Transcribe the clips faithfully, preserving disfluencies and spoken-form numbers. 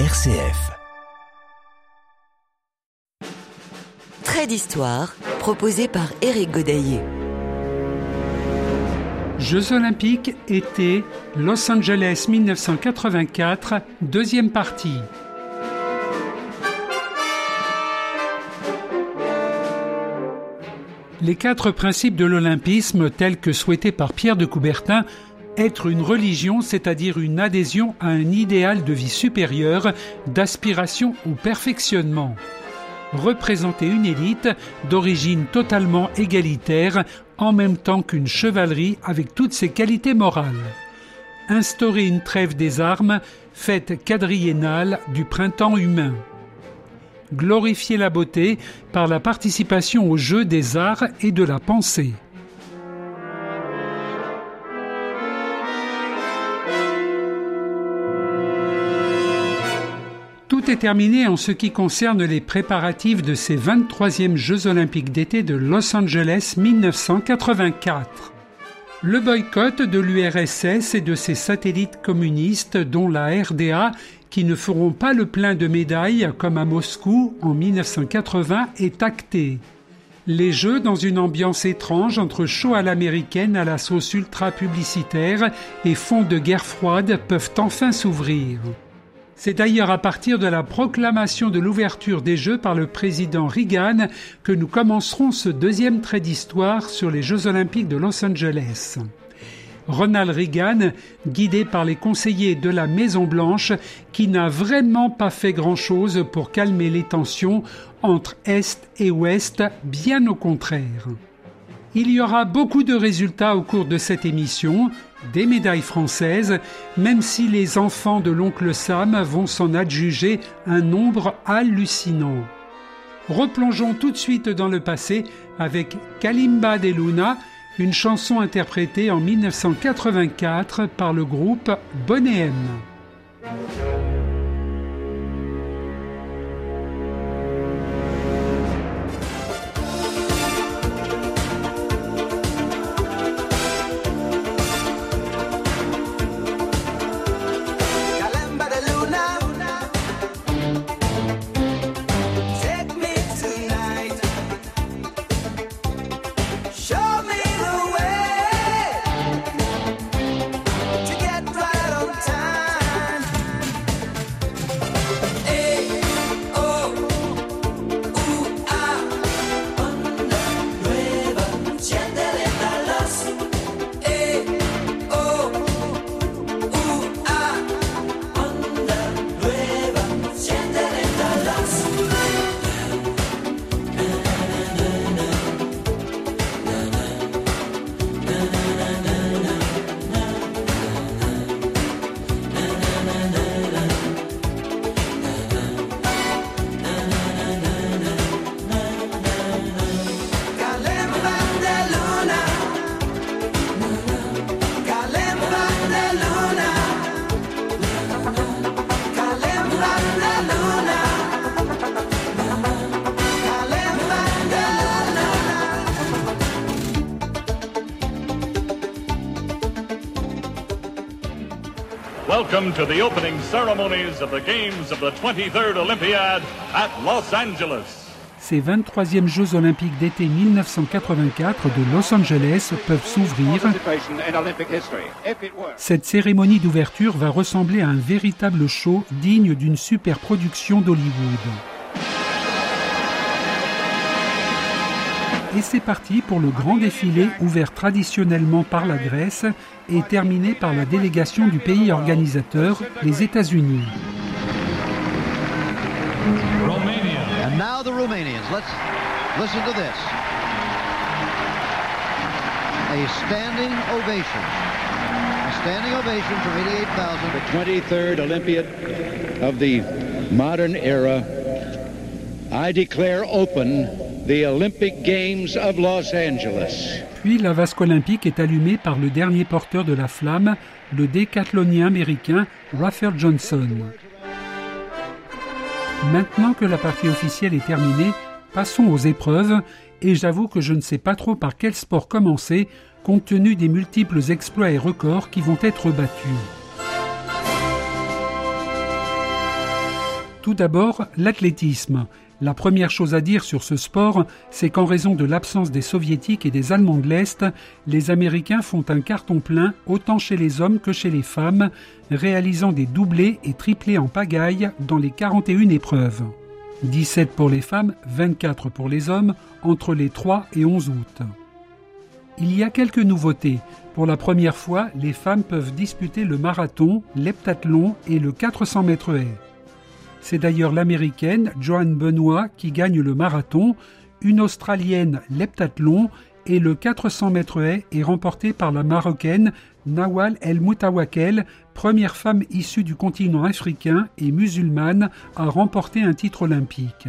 R C F. Trait d'histoire proposé par Éric Godaillé. Jeux olympiques, été, Los Angeles mille neuf cent quatre-vingt-quatre, deuxième partie. Les quatre principes de l'olympisme, tels que souhaités par Pierre de Coubertin, être une religion, c'est-à-dire une adhésion à un idéal de vie supérieure, d'aspiration au perfectionnement. Représenter une élite d'origine totalement égalitaire, en même temps qu'une chevalerie avec toutes ses qualités morales. Instaurer une trêve des armes, fête quadriennale du printemps humain. Glorifier la beauté par la participation aux jeux des arts et de la pensée. Tout est terminé en ce qui concerne les préparatifs de ces vingt-troisièmes Jeux olympiques d'été de Los Angeles mille neuf cent quatre-vingt-quatre. Le boycott de l'U R S S et de ses satellites communistes, dont la R D A, qui ne feront pas le plein de médailles comme à Moscou en mille neuf cent quatre-vingt, est acté. Les Jeux dans une ambiance étrange entre show à l'américaine à la sauce ultra-publicitaire et fond de guerre froide peuvent enfin s'ouvrir. C'est d'ailleurs à partir de la proclamation de l'ouverture des Jeux par le président Reagan que nous commencerons ce deuxième trait d'histoire sur les Jeux olympiques de Los Angeles. Ronald Reagan, guidé par les conseillers de la Maison-Blanche, qui n'a vraiment pas fait grand-chose pour calmer les tensions entre Est et Ouest, bien au contraire. Il y aura beaucoup de résultats au cours de cette émission, des médailles françaises, même si les enfants de l'oncle Sam vont s'en adjuger un nombre hallucinant. Replongeons tout de suite dans le passé avec Kalimba de Luna, une chanson interprétée en mille neuf cent quatre-vingt-quatre par le groupe Boney M. Welcome to the opening ceremonies of the Games of the twenty-third Olympiad at Los Angeles. Ces vingt-troisièmes Jeux olympiques d'été mille neuf cent quatre-vingt-quatre de Los Angeles peuvent s'ouvrir. Cette cérémonie d'ouverture va ressembler à un véritable show digne d'une super production d'Hollywood. Et c'est parti pour le grand défilé ouvert traditionnellement par la Grèce et terminé par la délégation du pays organisateur, les États-Unis. And now the Romanians. Let's listen to this. A standing ovation. A standing ovation for eighty-eight thousand. The twenty-third Olympiad of the modern era. I declare open the Olympic Games of Los Angeles. Puis la vasque olympique est allumée par le dernier porteur de la flamme, le décathlonien américain Rafer Johnson. Maintenant que la partie officielle est terminée, passons aux épreuves, et j'avoue que je ne sais pas trop par quel sport commencer, compte tenu des multiples exploits et records qui vont être battus. Tout d'abord, l'athlétisme. La première chose à dire sur ce sport, c'est qu'en raison de l'absence des Soviétiques et des Allemands de l'Est, les Américains font un carton plein autant chez les hommes que chez les femmes, réalisant des doublés et triplés en pagaille dans les quarante et une épreuves. dix-sept pour les femmes, vingt-quatre pour les hommes, entre les trois et onze août. Il y a quelques nouveautés. Pour la première fois, les femmes peuvent disputer le marathon, l'heptathlon et le quatre cents mètres haies. C'est d'ailleurs l'américaine Joan Benoit qui gagne le marathon, une australienne l'heptathlon et le quatre cents mètres haies est remporté par la marocaine Nawal El Moutawakel, première femme issue du continent africain et musulmane à remporter un titre olympique.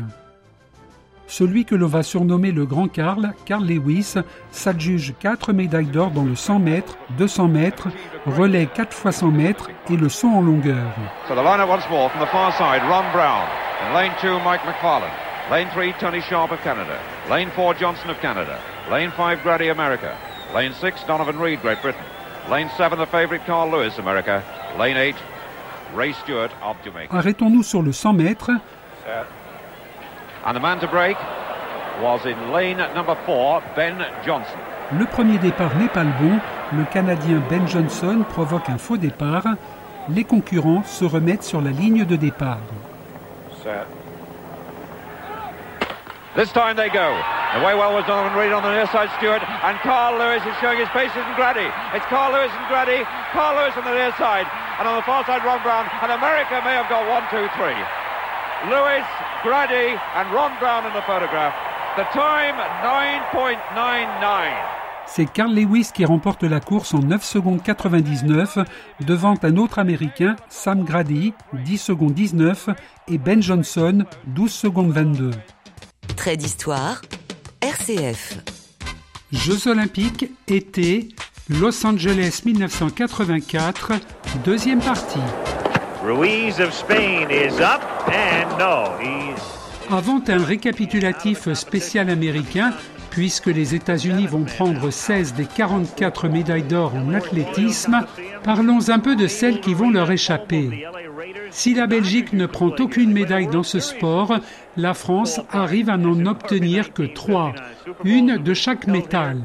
Celui que l'on va surnommer le Grand Carl, Carl Lewis, s'adjuge quatre médailles d'or dans le cent mètres, deux cents mètres, relais quatre fois cent mètres et le saut en longueur. So the lineup once more from the far side, Ron Brown, and lane two, Mike McFarlane, lane three, Tony Sharp of Canada, lane four, Johnson of Canada, lane five, Graddy, America, lane six, Donovan Reed, Great Britain, lane seven, the favorite Carl Lewis, America, lane eight, Ray Stewart of Jamaica. Arrêtons-nous sur le cent mètres. Uh, And the man to break was in lane number four, Ben Johnson. Le premier départ n'est pas le bon. Le Canadien Ben Johnson provoque un faux départ. Les concurrents se remettent sur la ligne de départ. Set. This time they go. The way well was Donovan Reed on the near side, Stewart, and Carl Lewis is showing his pace and Graddy. It's Carl Lewis and Graddy. Carl Lewis on the near side, and on the far side, Ron Brown. And America may have got one, two, three. Lewis, Graddy and Ron Brown in the photograph. The time nine point nine nine. C'est Carl Lewis qui remporte la course en neuf secondes quatre-vingt-dix-neuf devant un autre Américain, Sam Graddy, dix secondes dix-neuf et Ben Johnson, douze secondes vingt-deux. Trait d'histoire, R C F. Jeux olympiques, été, Los Angeles mille neuf cent quatre-vingt-quatre, deuxième partie. Ruiz of Spain is up and no, he's... Avant un récapitulatif spécial américain, puisque les États-Unis vont prendre seize des quarante-quatre médailles d'or en athlétisme, parlons un peu de celles qui vont leur échapper. Si la Belgique ne prend aucune médaille dans ce sport, la France arrive à n'en obtenir que trois, une de chaque métal.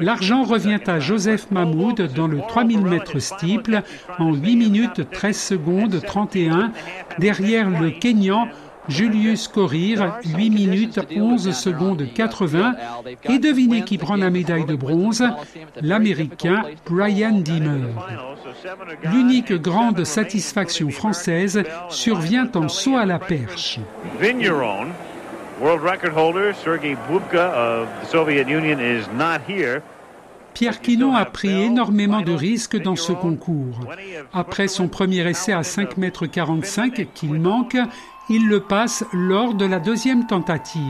L'argent revient à Joseph Mahmoud dans le trois mille mètres steeple en huit minutes treize secondes trente et un, derrière le Kényan Julius Corrère, huit minutes onze secondes quatre-vingts, et devinez qui prend la médaille de bronze, l'Américain Brian Dimer. L'unique grande satisfaction française survient en saut à la perche. Vigneron, world record holder, Sergei Bubka of the Soviet Union is not here. Pierre Quinon a pris énormément de risques dans ce concours. Après son premier essai à cinq mètres quarante-cinq qu'il manque, il le passe lors de la deuxième tentative.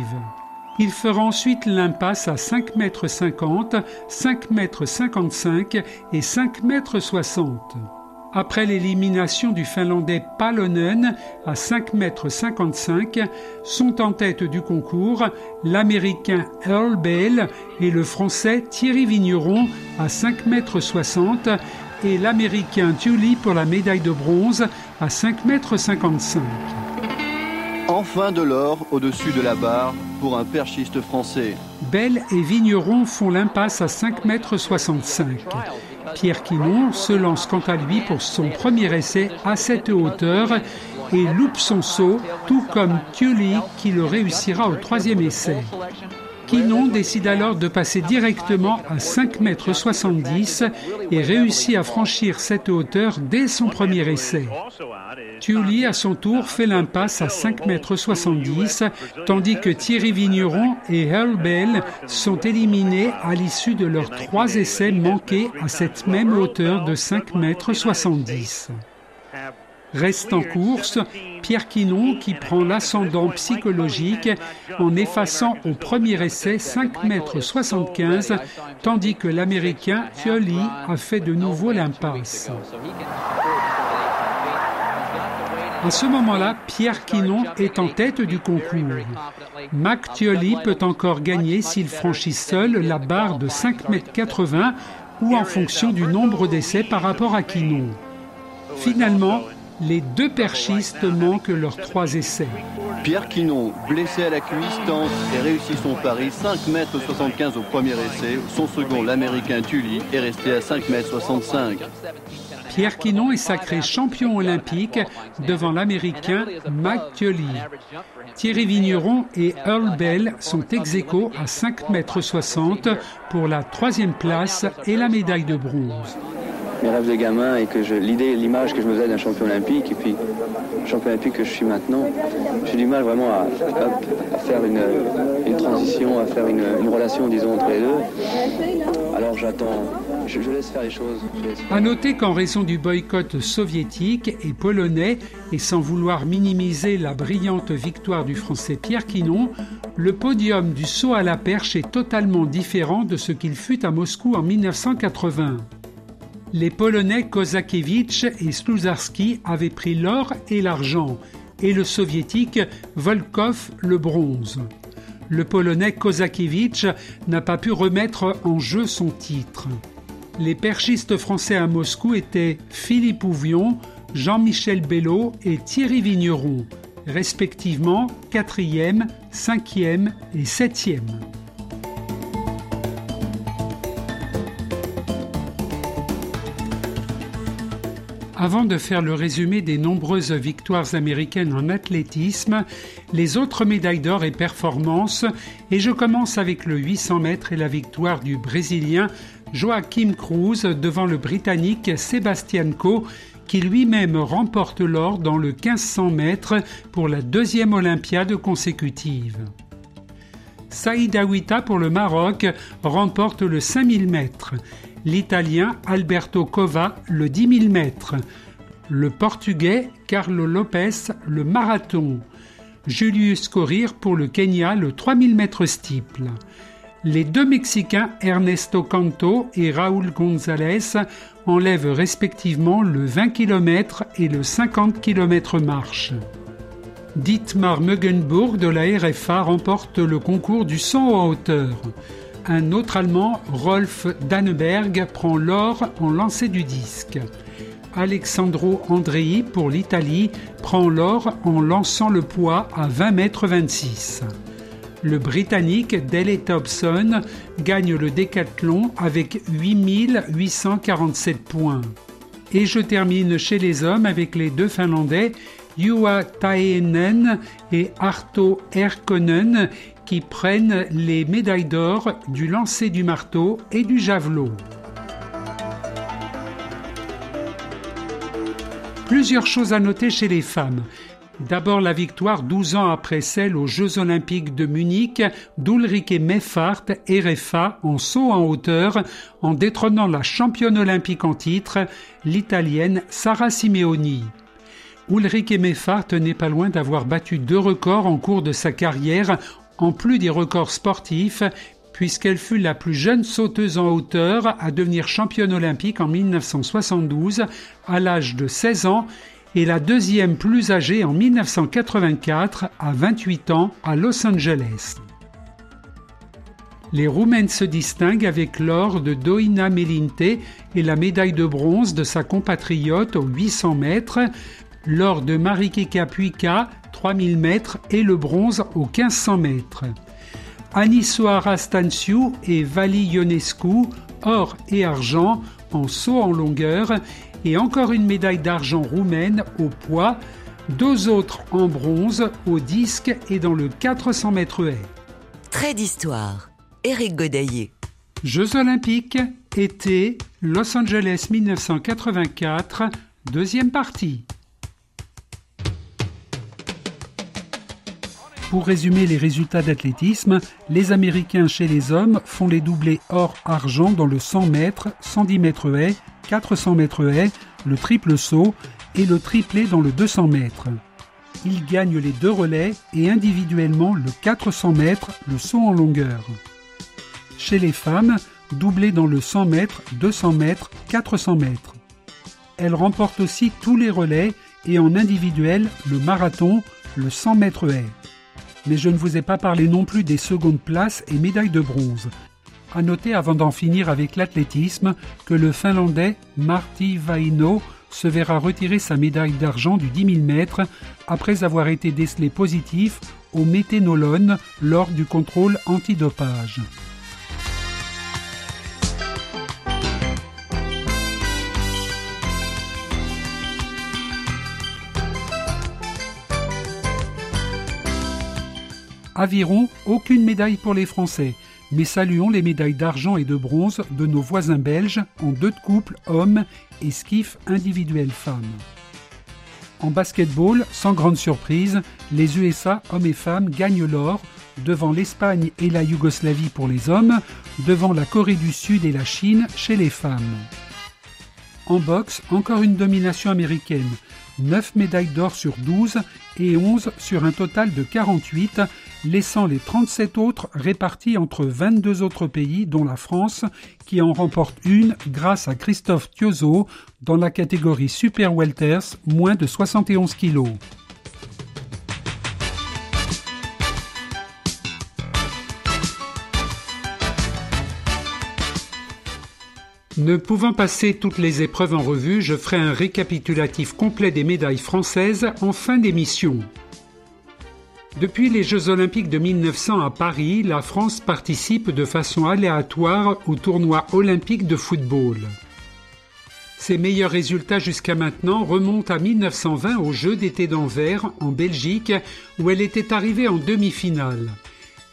Il fera ensuite l'impasse à cinq mètres cinquante, cinq mètres cinquante-cinq et cinq mètres soixante. Après l'élimination du Finlandais Palonen à cinq mètres cinquante-cinq, sont en tête du concours l'Américain Earl Bell et le Français Thierry Vigneron à cinq mètres soixante et l'Américain Tully pour la médaille de bronze à cinq mètres cinquante-cinq. Enfin de l'or au-dessus de la barre pour un perchiste français. Bell et Vigneron font l'impasse à cinq mètres soixante-cinq. Pierre Quinon se lance quant à lui pour son premier essai à cette hauteur et loupe son saut, tout comme Tully qui le réussira au troisième essai. Quinon décide alors de passer directement à cinq mètres soixante-dix et réussit à franchir cette hauteur dès son premier essai. Tully, à son tour, fait l'impasse à cinq mètres soixante-dix, tandis que Thierry Vigneron et Earl Bell sont éliminés à l'issue de leurs trois essais manqués à cette même hauteur de cinq mètres soixante-dix. Reste en course Pierre Quinon qui prend l'ascendant psychologique en effaçant au premier essai cinq mètres soixante-quinze, tandis que l'Américain Tully a fait de nouveau l'impasse. À ce moment-là, Pierre Quinon est en tête du concours. Mac Tully peut encore gagner s'il franchit seul la barre de cinq mètres quatre-vingts ou en fonction du nombre d'essais par rapport à Quinon. Finalement, Les deux perchistes manquent leurs trois essais. Pierre Quinon, blessé à la cuisse, tente et réussit son pari, cinq mètres soixante-quinze au premier essai. Son second, l'Américain Tully, est resté à cinq mètres soixante-cinq. Pierre Quinon est sacré champion olympique devant l'Américain Mike Tully. Thierry Vigneron et Earl Bell sont ex-aequo à cinq mètres soixante pour la troisième place et la médaille de bronze. Mes rêves de gamin et que l'idée, l'image que je me faisais d'un champion olympique et puis champion olympique que je suis maintenant, j'ai du mal vraiment à, à, à faire une, une transition, à faire une, une relation, disons, entre les deux. Alors j'attends, je, je laisse faire les choses. À noter qu'en raison du boycott soviétique et polonais, et sans vouloir minimiser la brillante victoire du Français Pierre Quinon, le podium du saut à la perche est totalement différent de ce qu'il fut à Moscou en mille neuf cent quatre-vingt. Les Polonais Kozakiewicz et Struzarski avaient pris l'or et l'argent, et le Soviétique Volkov le bronze. Le Polonais Kozakiewicz n'a pas pu remettre en jeu son titre. Les perchistes français à Moscou étaient Philippe Ouvion, Jean-Michel Bello et Thierry Vigneron, respectivement quatrième, cinquième et septième. Avant de faire le résumé des nombreuses victoires américaines en athlétisme, les autres médailles d'or et performances, et je commence avec le huit cents mètres et la victoire du Brésilien Joachim Cruz devant le Britannique Sebastian Coe, qui lui-même remporte l'or dans le mille cinq cents mètres pour la deuxième Olympiade consécutive. Saïd Aouita pour le Maroc remporte le cinq mille mètres. L'Italien Alberto Cova le dix mille mètres, le Portugais Carlo Lopes le marathon, Julius Corrère pour le Kenya le trois mille mètres steeple. Les deux Mexicains Ernesto Canto et Raúl González enlèvent respectivement le vingt kilomètres et le cinquante kilomètres marche. Dietmar Muggenburg de la R F A remporte le concours du saut en hauteur. Un autre Allemand, Rolf Danneberg, prend l'or en lancer du disque. Alessandro Andrei, pour l'Italie, prend l'or en lançant le poids à vingt mètres vingt-six. Le Britannique Daley Thompson gagne le décathlon avec huit mille huit cent quarante-sept points. Et je termine chez les hommes avec les deux Finlandais, Juha Tainen et Arto Erkkonen, qui prennent les médailles d'or du lancer du marteau et du javelot. Plusieurs choses à noter chez les femmes. D'abord la victoire douze ans après celle aux Jeux Olympiques de Munich d'Ulrike Meffart, R F A, en saut en hauteur, en détrônant la championne olympique en titre, l'Italienne Sara Simeoni. Ulrike Meffart n'est pas loin d'avoir battu deux records en cours de sa carrière, en plus des records sportifs, puisqu'elle fut la plus jeune sauteuse en hauteur à devenir championne olympique en mille neuf cent soixante-douze, à l'âge de seize ans, et la deuxième plus âgée en mille neuf cent quatre-vingt-quatre, à vingt-huit ans, à Los Angeles. Les Roumaines se distinguent avec l'or de Doina Melinte et la médaille de bronze de sa compatriote aux huit cents mètres, l'or de Marikeka Puica, trois mille mètres, et le bronze aux mille cinq cents mètres. Anisoara Stanciu et Vali Ionescu, or et argent, en saut en longueur, et encore une médaille d'argent roumaine au poids, deux autres en bronze, au disque et dans le quatre cents mètres haies. Trait d'histoire, Éric Godaillé. Jeux olympiques, été, Los Angeles mille neuf cent quatre-vingt-quatre, deuxième partie. Pour résumer les résultats d'athlétisme, les Américains chez les hommes font les doublés or-argent dans le cent mètres, cent dix mètres haies, quatre cents mètres haies, le triple saut et le triplé dans le deux cents mètres. Ils gagnent les deux relais et individuellement le quatre cents mètres, le saut en longueur. Chez les femmes, doublé dans le cent mètres, deux cents mètres, quatre cents mètres. Elles remportent aussi tous les relais et en individuel le marathon, le cent mètres haies. Mais je ne vous ai pas parlé non plus des secondes places et médailles de bronze. À noter avant d'en finir avec l'athlétisme que le Finlandais Martti Vaino se verra retirer sa médaille d'argent du dix mille mètres après avoir été décelé positif au méthénolone lors du contrôle antidopage. Aviron, aucune médaille pour les Français, mais saluons les médailles d'argent et de bronze de nos voisins belges en deux de couple hommes et skiff individuel femmes. En basketball, sans grande surprise, les U S A hommes et femmes gagnent l'or devant l'Espagne et la Yougoslavie pour les hommes, devant la Corée du Sud et la Chine chez les femmes. En boxe, encore une domination américaine. neuf médailles d'or sur douze et onze sur un total de quarante-huit, laissant les trente-sept autres répartis entre vingt-deux autres pays, dont la France, qui en remporte une grâce à Christophe Tiozzo dans la catégorie Super Welters, moins de soixante et onze kilos. Ne pouvant passer toutes les épreuves en revue, je ferai un récapitulatif complet des médailles françaises en fin d'émission. Depuis les Jeux Olympiques de mille neuf cents à Paris, la France participe de façon aléatoire au tournoi olympique de football. Ses meilleurs résultats jusqu'à maintenant remontent à mille neuf cent vingt aux Jeux d'été d'Anvers, en Belgique, où elle était arrivée en demi-finale.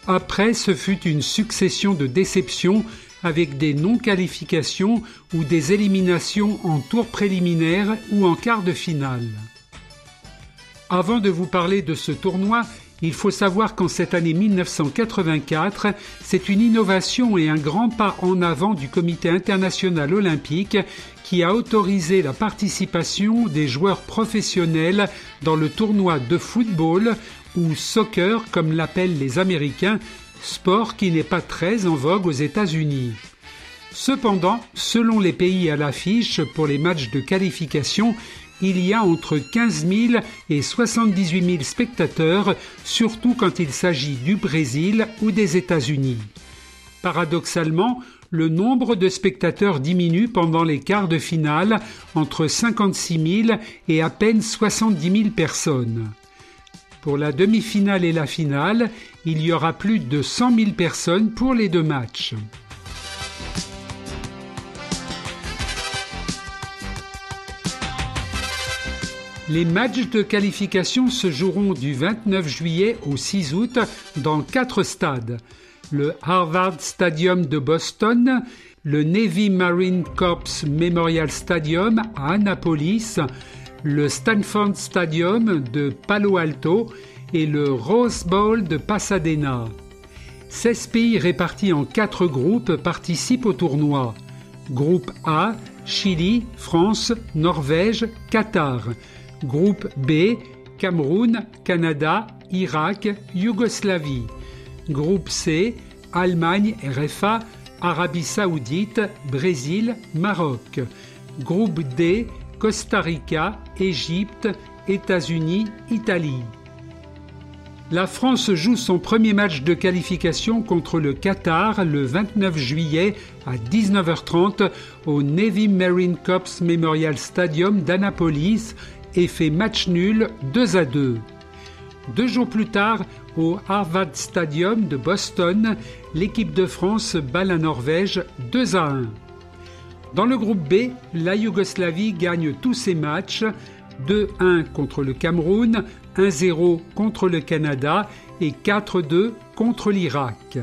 Après, ce fut une succession de déceptions, avec des non-qualifications ou des éliminations en tour préliminaire ou en quart de finale. Avant de vous parler de ce tournoi, il faut savoir qu'en cette année mille neuf cent quatre-vingt-quatre, c'est une innovation et un grand pas en avant du Comité international olympique qui a autorisé la participation des joueurs professionnels dans le tournoi de football ou soccer comme l'appellent les Américains, sport qui n'est pas très en vogue aux États-Unis. Cependant, selon les pays à l'affiche pour les matchs de qualification, il y a entre quinze mille et soixante-dix-huit mille spectateurs, surtout quand il s'agit du Brésil ou des États-Unis. Paradoxalement, le nombre de spectateurs diminue pendant les quarts de finale, entre cinquante-six mille et à peine soixante-dix mille personnes. Pour la demi-finale et la finale, il y aura plus de cent mille personnes pour les deux matchs. Les matchs de qualification se joueront du vingt-neuf juillet au six août dans quatre stades. Le Harvard Stadium de Boston, le Navy Marine Corps Memorial Stadium à Annapolis, le Stanford Stadium de Palo Alto et le Rose Bowl de Pasadena. seize pays répartis en quatre groupes participent au tournoi. Groupe A, Chili, France, Norvège, Qatar. Groupe B, Cameroun, Canada, Irak, Yougoslavie. Groupe C, Allemagne, R F A, Arabie Saoudite, Brésil, Maroc. Groupe D, Costa Rica, Égypte, États-Unis, Italie. La France joue son premier match de qualification contre le Qatar le vingt-neuf juillet à dix-neuf heures trente au Navy Marine Corps Memorial Stadium d'Annapolis et fait match nul deux à deux. Deux jours plus tard, au Harvard Stadium de Boston, l'équipe de France bat la Norvège deux à un. Dans le groupe B, la Yougoslavie gagne tous ses matchs, deux à un contre le Cameroun, un à zéro contre le Canada et quatre à deux contre l'Irak.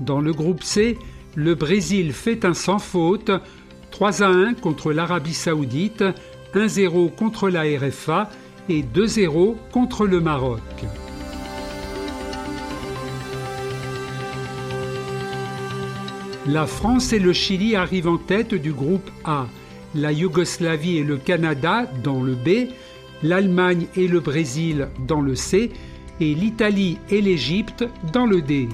Dans le groupe C, le Brésil fait un sans faute, trois à un contre l'Arabie Saoudite, un à zéro contre la R F A et deux à zéro contre le Maroc. La France et le Chili arrivent en tête du groupe A, la Yougoslavie et le Canada dans le B, l'Allemagne et le Brésil dans le C et l'Italie et l'Égypte dans le D.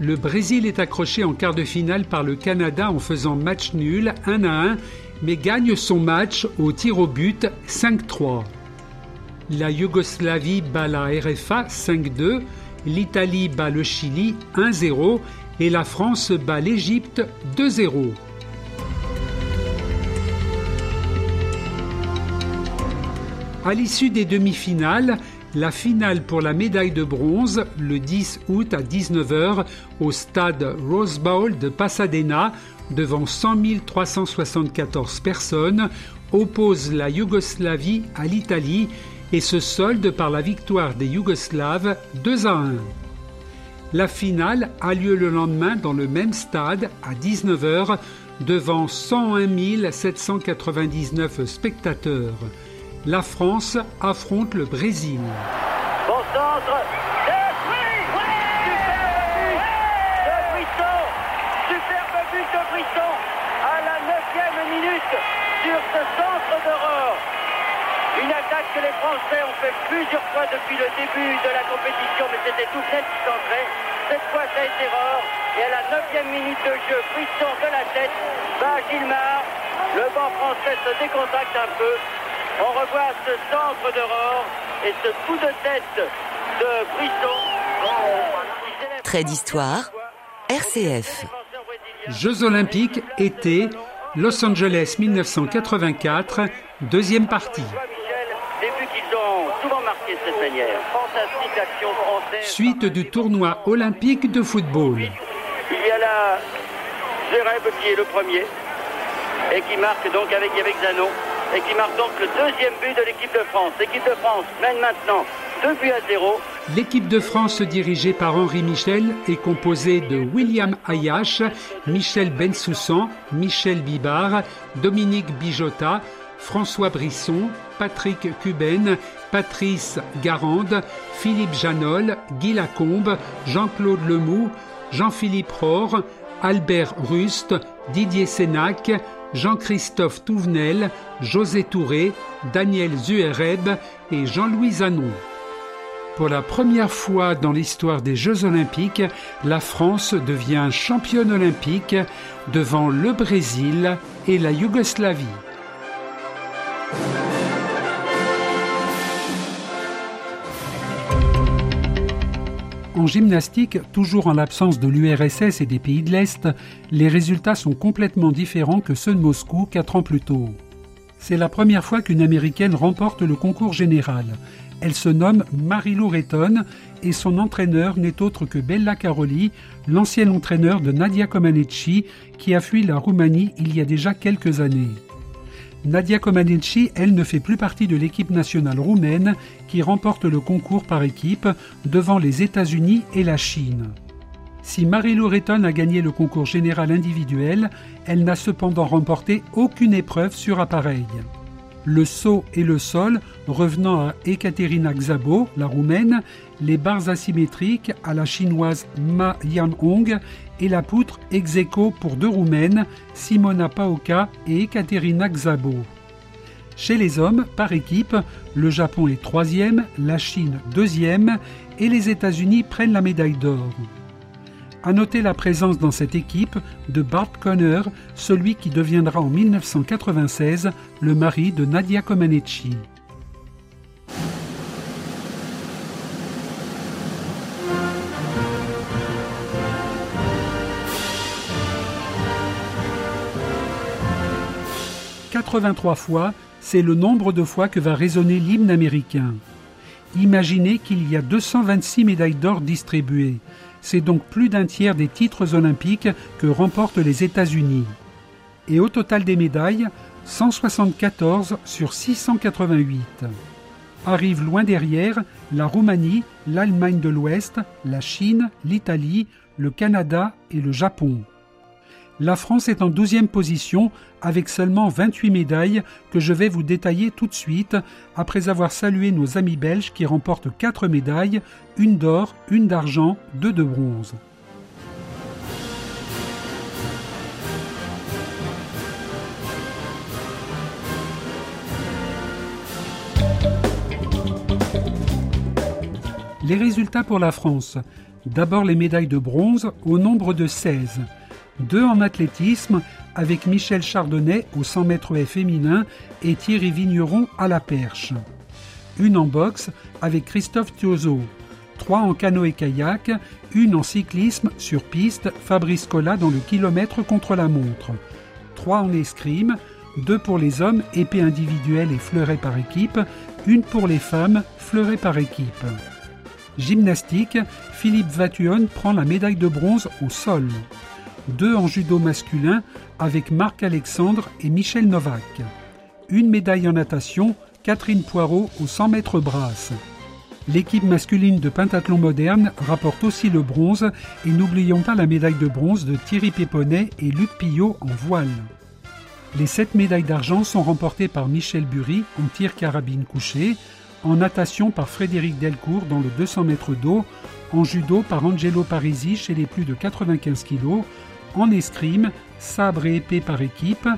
Le Brésil est accroché en quart de finale par le Canada en faisant match nul un à un, mais gagne son match au tir au but cinq à trois. La Yougoslavie bat la R F A cinq à deux, l'Italie bat le Chili un à zéro et la France bat l'Égypte deux à zéro. À l'issue des demi-finales, la finale pour la médaille de bronze, le dix août à dix-neuf heures, au stade Rose Bowl de Pasadena, devant cent mille trois cent soixante-quatorze personnes, oppose la Yougoslavie à l'Italie et se solde par la victoire des Yougoslaves deux à un. La finale a lieu le lendemain dans le même stade à dix-neuf heures devant cent un mille sept cent quatre-vingt-dix-neuf spectateurs. La France affronte le Brésil. Bon centre, détruit, oui, superbe but de Brisson, superbe but de Brisson à la neuvième minute sur ce centre d'horreur. Une attaque que les Français ont fait plusieurs fois depuis le début de la compétition, mais c'était tout net qui s'entrait. Cette fois, ça a été erreur. Et à la neuvième minute de jeu, Brisson de la tête, va à Gilmar. Le banc français se décontracte un peu. On revoit ce centre d'erreur et ce coup de tête de Brisson. Trait d'histoire, R C F. Jeux olympiques, été, Los Angeles mille neuf cent quatre-vingt-quatre, deuxième partie. Suite du tournoi olympique de football. Il y a là Zverev qui est le premier et qui marque donc avec avec Zanon et qui marque donc le deuxième but de l'équipe de France. L'équipe de France mène maintenant deux buts à zéro. L'équipe de France dirigée par Henri Michel est composée de William Ayache, Michel Bensoussan, Michel Bibard, Dominique Bijota, François Brisson, Patrick Cuben, Patrice Garande, Philippe Janol, Guy Lacombe, Jean-Claude Lemoux, Jean-Philippe Rohr, Albert Rust, Didier Sénac, Jean-Christophe Touvenel, José Touré, Daniel Zuereb et Jean-Louis Zanon. Pour la première fois dans l'histoire des Jeux olympiques, la France devient championne olympique devant le Brésil et la Yougoslavie. En gymnastique, toujours en l'absence de l'U R S S et des pays de l'Est, les résultats sont complètement différents que ceux de Moscou quatre ans plus tôt. C'est la première fois qu'une Américaine remporte le concours général. Elle se nomme Marie-Lou Retton et son entraîneur n'est autre que Bella Caroli, l'ancienne entraîneur de Nadia Comaneci, qui a fui la Roumanie il y a déjà quelques années. Nadia Comaneci, elle, ne fait plus partie de l'équipe nationale roumaine qui remporte le concours par équipe devant les États-Unis et la Chine. Si Marie-Lou Retton a gagné le concours général individuel, elle n'a cependant remporté aucune épreuve sur appareil. Le saut et le sol revenant à Ekaterina Szabó, la roumaine, les barres asymétriques à la chinoise Ma Yan-Hong et la poutre ex aequo pour deux roumaines, Simona Paoka et Ekaterina Szabó. Chez les hommes, par équipe, le Japon est troisième, la Chine deuxième et les États-Unis prennent la médaille d'or. À noter la présence dans cette équipe de Bart Conner, celui qui deviendra en mille neuf cent quatre-vingt-seize le mari de Nadia Comaneci. quatre-vingt-trois fois, c'est le nombre de fois que va résonner l'hymne américain. Imaginez qu'il y a deux cent vingt-six médailles d'or distribuées. C'est donc plus d'un tiers des titres olympiques que remportent les États-Unis. Et au total des médailles, cent soixante-quatorze sur six cent quatre-vingt-huit. Arrivent loin derrière la Roumanie, l'Allemagne de l'Ouest, la Chine, l'Italie, le Canada et le Japon. La France est en douzième position avec seulement vingt-huit médailles que je vais vous détailler tout de suite après avoir salué nos amis belges qui remportent quatre médailles, une d'or, une d'argent, deux de bronze. Les résultats pour la France. D'abord les médailles de bronze au nombre de seize. Deux en athlétisme, avec Michel Chardonnay au cent mètres haies féminin et Thierry Vigneron à la perche. Une en boxe, avec Christophe Tiozzo. Trois en canoë-kayak, une en cyclisme sur piste, Fabrice Collat dans le kilomètre contre la montre. Trois en escrime, deux pour les hommes, épée individuelle et fleuret par équipe, une pour les femmes, fleuret par équipe. Gymnastique, Philippe Ouvion prend la médaille de bronze au sol. Deux en judo masculin avec Marc Alexandre et Michel Novak. Une médaille en natation, Catherine Poirot au cent mètres brasse. L'équipe masculine de pentathlon moderne rapporte aussi le bronze et n'oublions pas la médaille de bronze de Thierry Péponnet et Luc Pillot en voile. Les sept médailles d'argent sont remportées par Michel Burri en tir carabine couché, en natation par Frédéric Delcourt dans le deux cents mètres d'eau, en judo par Angelo Parisi chez les plus de quatre-vingt-quinze kilos, en escrime, sabre et épée par équipe,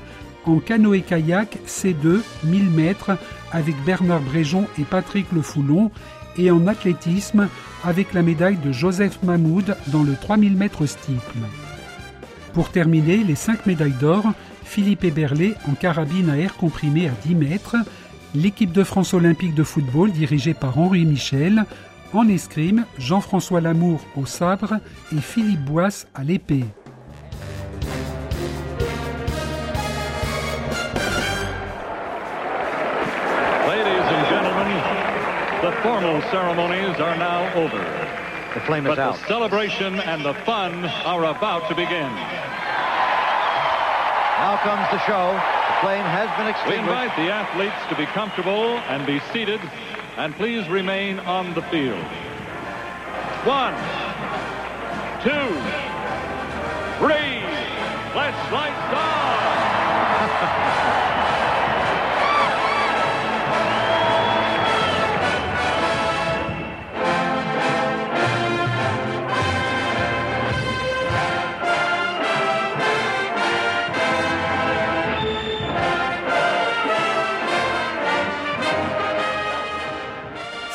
en canoë-kayak C deux, mille mètres avec Bernard Bréjon et Patrick Le Foulon et en athlétisme avec la médaille de Joseph Mahmoud dans le trois mille mètres steeple. Pour terminer, les cinq médailles d'or, Philippe Héberlé en carabine à air comprimé à dix mètres, l'équipe de France olympique de football dirigée par Henri Michel, en escrime, Jean-François Lamour au sabre et Philippe Boisse à l'épée. Formal ceremonies are now over. The flame is but out. The celebration and the fun are about to begin. Now comes the show. The flame has been extinguished. We invite the athletes to be comfortable and be seated, and please remain on the field. One, two, three. Let's lights on.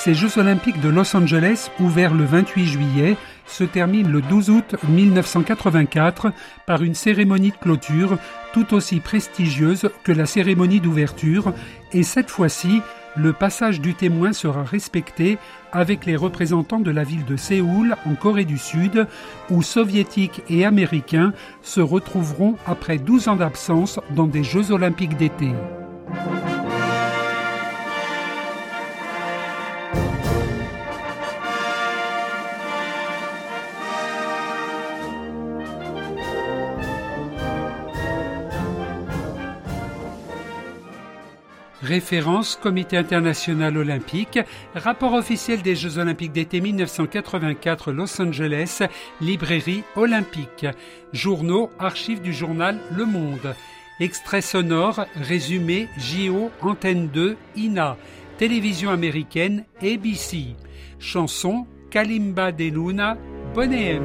Ces Jeux olympiques de Los Angeles, ouverts le vingt-huit juillet, se terminent le douze août mille neuf cent quatre-vingt-quatre par une cérémonie de clôture tout aussi prestigieuse que la cérémonie d'ouverture et cette fois-ci, le passage du témoin sera respecté avec les représentants de la ville de Séoul en Corée du Sud où soviétiques et américains se retrouveront après douze ans d'absence dans des Jeux olympiques d'été. Référence, Comité international olympique, rapport officiel des Jeux olympiques d'été mille neuf cent quatre-vingt-quatre Los Angeles, librairie olympique, journaux, archives du journal Le Monde, extraits sonores, résumé, J O, Antenne deux, I N A, télévision américaine, A B C, chanson, Kalimba de Luna, Boney M.